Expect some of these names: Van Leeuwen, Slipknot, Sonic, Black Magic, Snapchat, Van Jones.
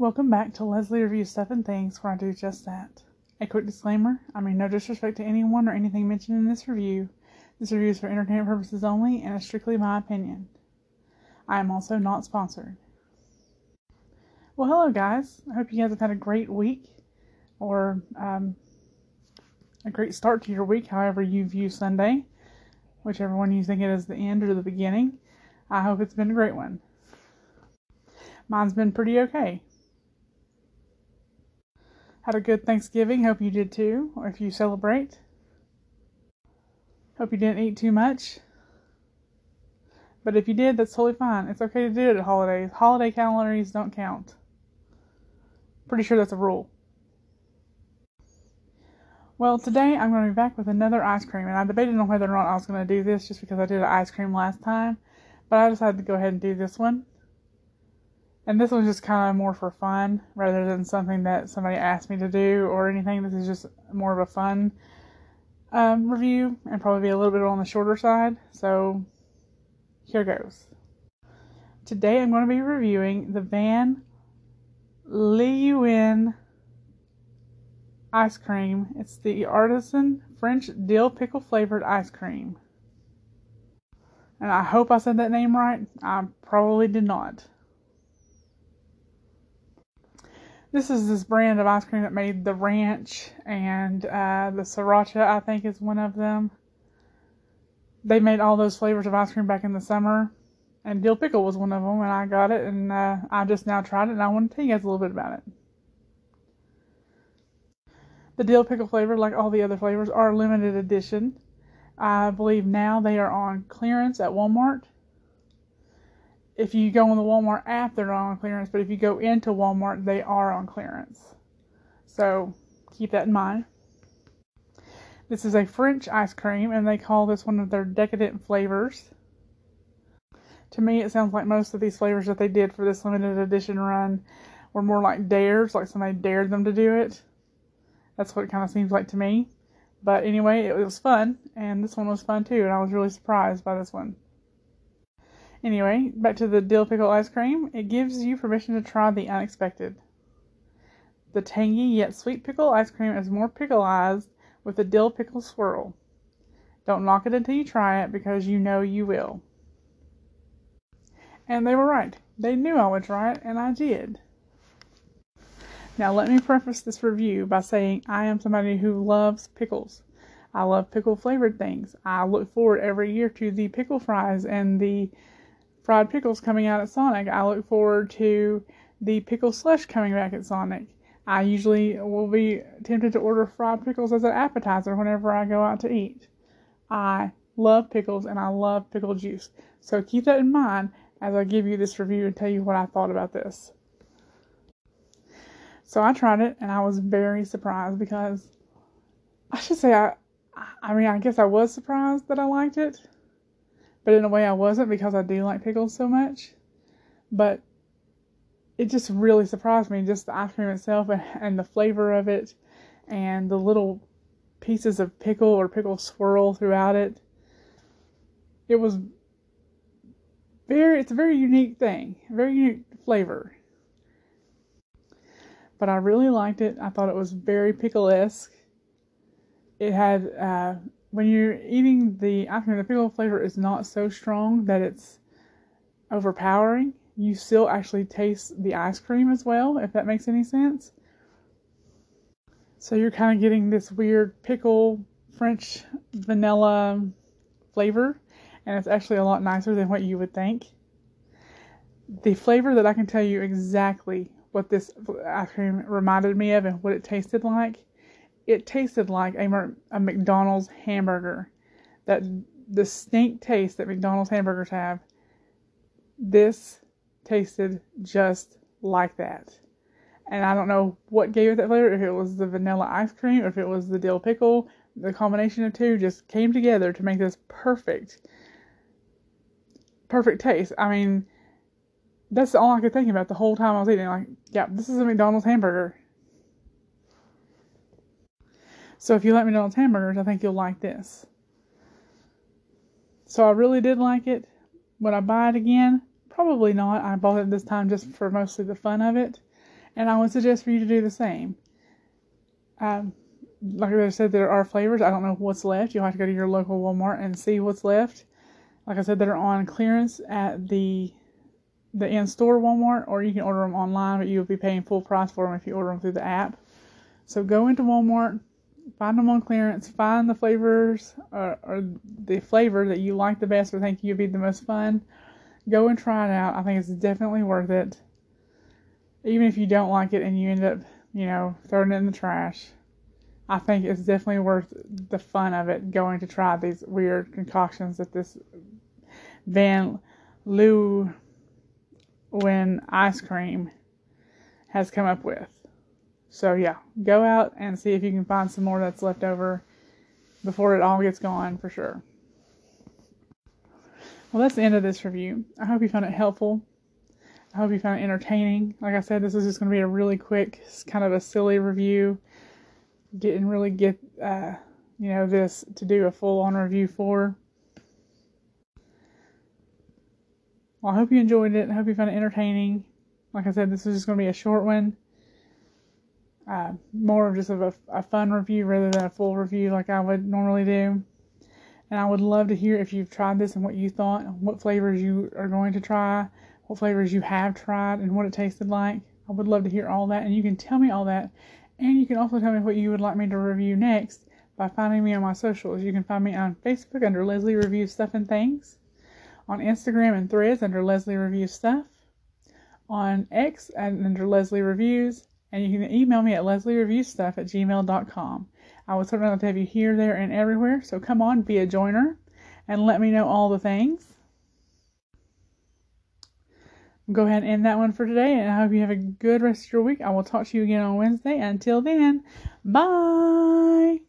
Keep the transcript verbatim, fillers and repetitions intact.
Welcome back to Leslie Reviews Stuff and Things, where I do just that. A quick disclaimer, I mean no disrespect to anyone or anything mentioned in this review. This review is for entertainment purposes only and is strictly my opinion. I am also not sponsored. Well, hello guys. I hope you guys have had a great week, or um, a great start to your week, however you view Sunday, whichever one you think it is, the end or the beginning. I hope it's been a great one. Mine's been pretty okay. Had a good Thanksgiving. Hope you did too, or if you celebrate. Hope you didn't eat too much. But if you did, that's totally fine. It's okay to do it at holidays. Holiday calories don't count. Pretty sure that's a rule. Well, today I'm going to be back with another ice cream. And I debated on whether or not I was going to do this just because I did an ice cream last time. But I decided to go ahead and do this one. And this one's just kind of more for fun rather than something that somebody asked me to do or anything. This is just more of a fun um, review and probably be a little bit on the shorter side. So here goes. Today I'm going to be reviewing the Van Leeuwen ice cream. It's the artisan French dill pickle flavored ice cream. And I hope I said that name right. I probably did not. This is this brand of ice cream that made the ranch and uh, the sriracha, I think, is one of them. They made all those flavors of ice cream back in the summer, and dill pickle was one of them, and I got it, and uh, I just now tried it, and I want to tell you guys a little bit about it. The dill pickle flavor, like all the other flavors, are limited edition. I believe now they are on clearance at Walmart. If you go on the Walmart app, they're not on clearance, but if you go into Walmart, they are on clearance. So keep that in mind. This is a French ice cream, and they call this one of their decadent flavors. To me, it sounds like most of these flavors that they did for this limited edition run were more like dares, like somebody dared them to do it. That's what it kind of seems like to me. But anyway, it was fun, and this one was fun too, and I was really surprised by this one. Anyway, back to the dill pickle ice cream. It gives you permission to try the unexpected. The tangy yet sweet pickle ice cream is more pickleized with a dill pickle swirl. Don't knock it until you try it, because you know you will. And they were right. They knew I would try it, and I did. Now let me preface this review by saying I am somebody who loves pickles. I love pickle flavored things. I look forward every year to the pickle fries and the fried pickles coming out at Sonic. I look forward to the pickle slush coming back at Sonic. I usually will be tempted to order fried pickles as an appetizer whenever I go out to eat. I love pickles, and I love pickle juice. So keep that in mind as I give you this review and tell you what I thought about this. So I tried it, and I was very surprised, because I should say I, I mean, I guess I was surprised that I liked it. But in a way I wasn't, because I do like pickles so much. But it just really surprised me, just the ice cream itself and the flavor of it and the little pieces of pickle or pickle swirl throughout it. It was very, it's a very unique thing, a very unique flavor. But I really liked it. I thought it was very pickle-esque. It had, uh, when you're eating the ice cream, the pickle flavor is not so strong that it's overpowering. You still actually taste the ice cream as well, if that makes any sense. So you're kind of getting this weird pickle, French vanilla flavor, and it's actually a lot nicer than what you would think. The flavor that I can tell you exactly what this ice cream reminded me of and what it tasted like. It tasted like a, a McDonald's hamburger. That distinct taste that McDonald's hamburgers have. This tasted just like that. And I don't know what gave it that flavor. If it was the vanilla ice cream, or if it was the dill pickle. The combination of two just came together to make this perfect, perfect taste. I mean, that's all I could think about the whole time I was eating. Like, yeah, this is a McDonald's hamburger. So if you like McDonald's hamburgers, I think you'll like this. So I really did like it. Would I buy it again? Probably not. I bought it this time just for mostly the fun of it. and I would suggest for you to do the same. Um, like I said, there are flavors. I don't know what's left. You'll have to go to your local Walmart and see what's left. Like I said, they're on clearance at the the in-store Walmart, or you can order them online, but you'll be paying full price for them if you order them through the app. So go into Walmart, find them on clearance, find the flavors or, or the flavor that you like the best or think you'd be the most fun. Go and try it out. I think it's definitely worth it. Even if you don't like it and you end up, you know, throwing it in the trash, I think it's definitely worth the fun of it, going to try these weird concoctions that this Van Leeuwen ice cream has come up with. So yeah, go out and see if you can find some more that's left over before it all gets gone for sure. Well, that's the end of this review. I hope you found it helpful. I hope you found it entertaining. Like I said, this is just going to be a really quick, kind of a silly review. Didn't really get, uh, you know, this to do a full-on review for. Well, I hope you enjoyed it. I hope you found it entertaining. Like I said, this is just going to be a short one. Uh, more of just of a, a fun review rather than a full review like I would normally do. And I would love to hear if you've tried this and what you thought, what flavors you are going to try, what flavors you have tried, and what it tasted like. I would love to hear all that, and you can tell me all that. And you can also tell me what you would like me to review next by finding me on my socials. You can find me on Facebook under Leslie Reviews Stuff and Things, on Instagram and Threads under Leslie Reviews Stuff, on X under Leslie Reviews, and you can email me at leslie reviews stuff at gmail dot com. I would certainly love to have you here, there, and everywhere, so come on, be a joiner, and let me know all the things. Go ahead and end that one for today, and I hope you have a good rest of your week. I will talk to you again on Wednesday. Until then, bye!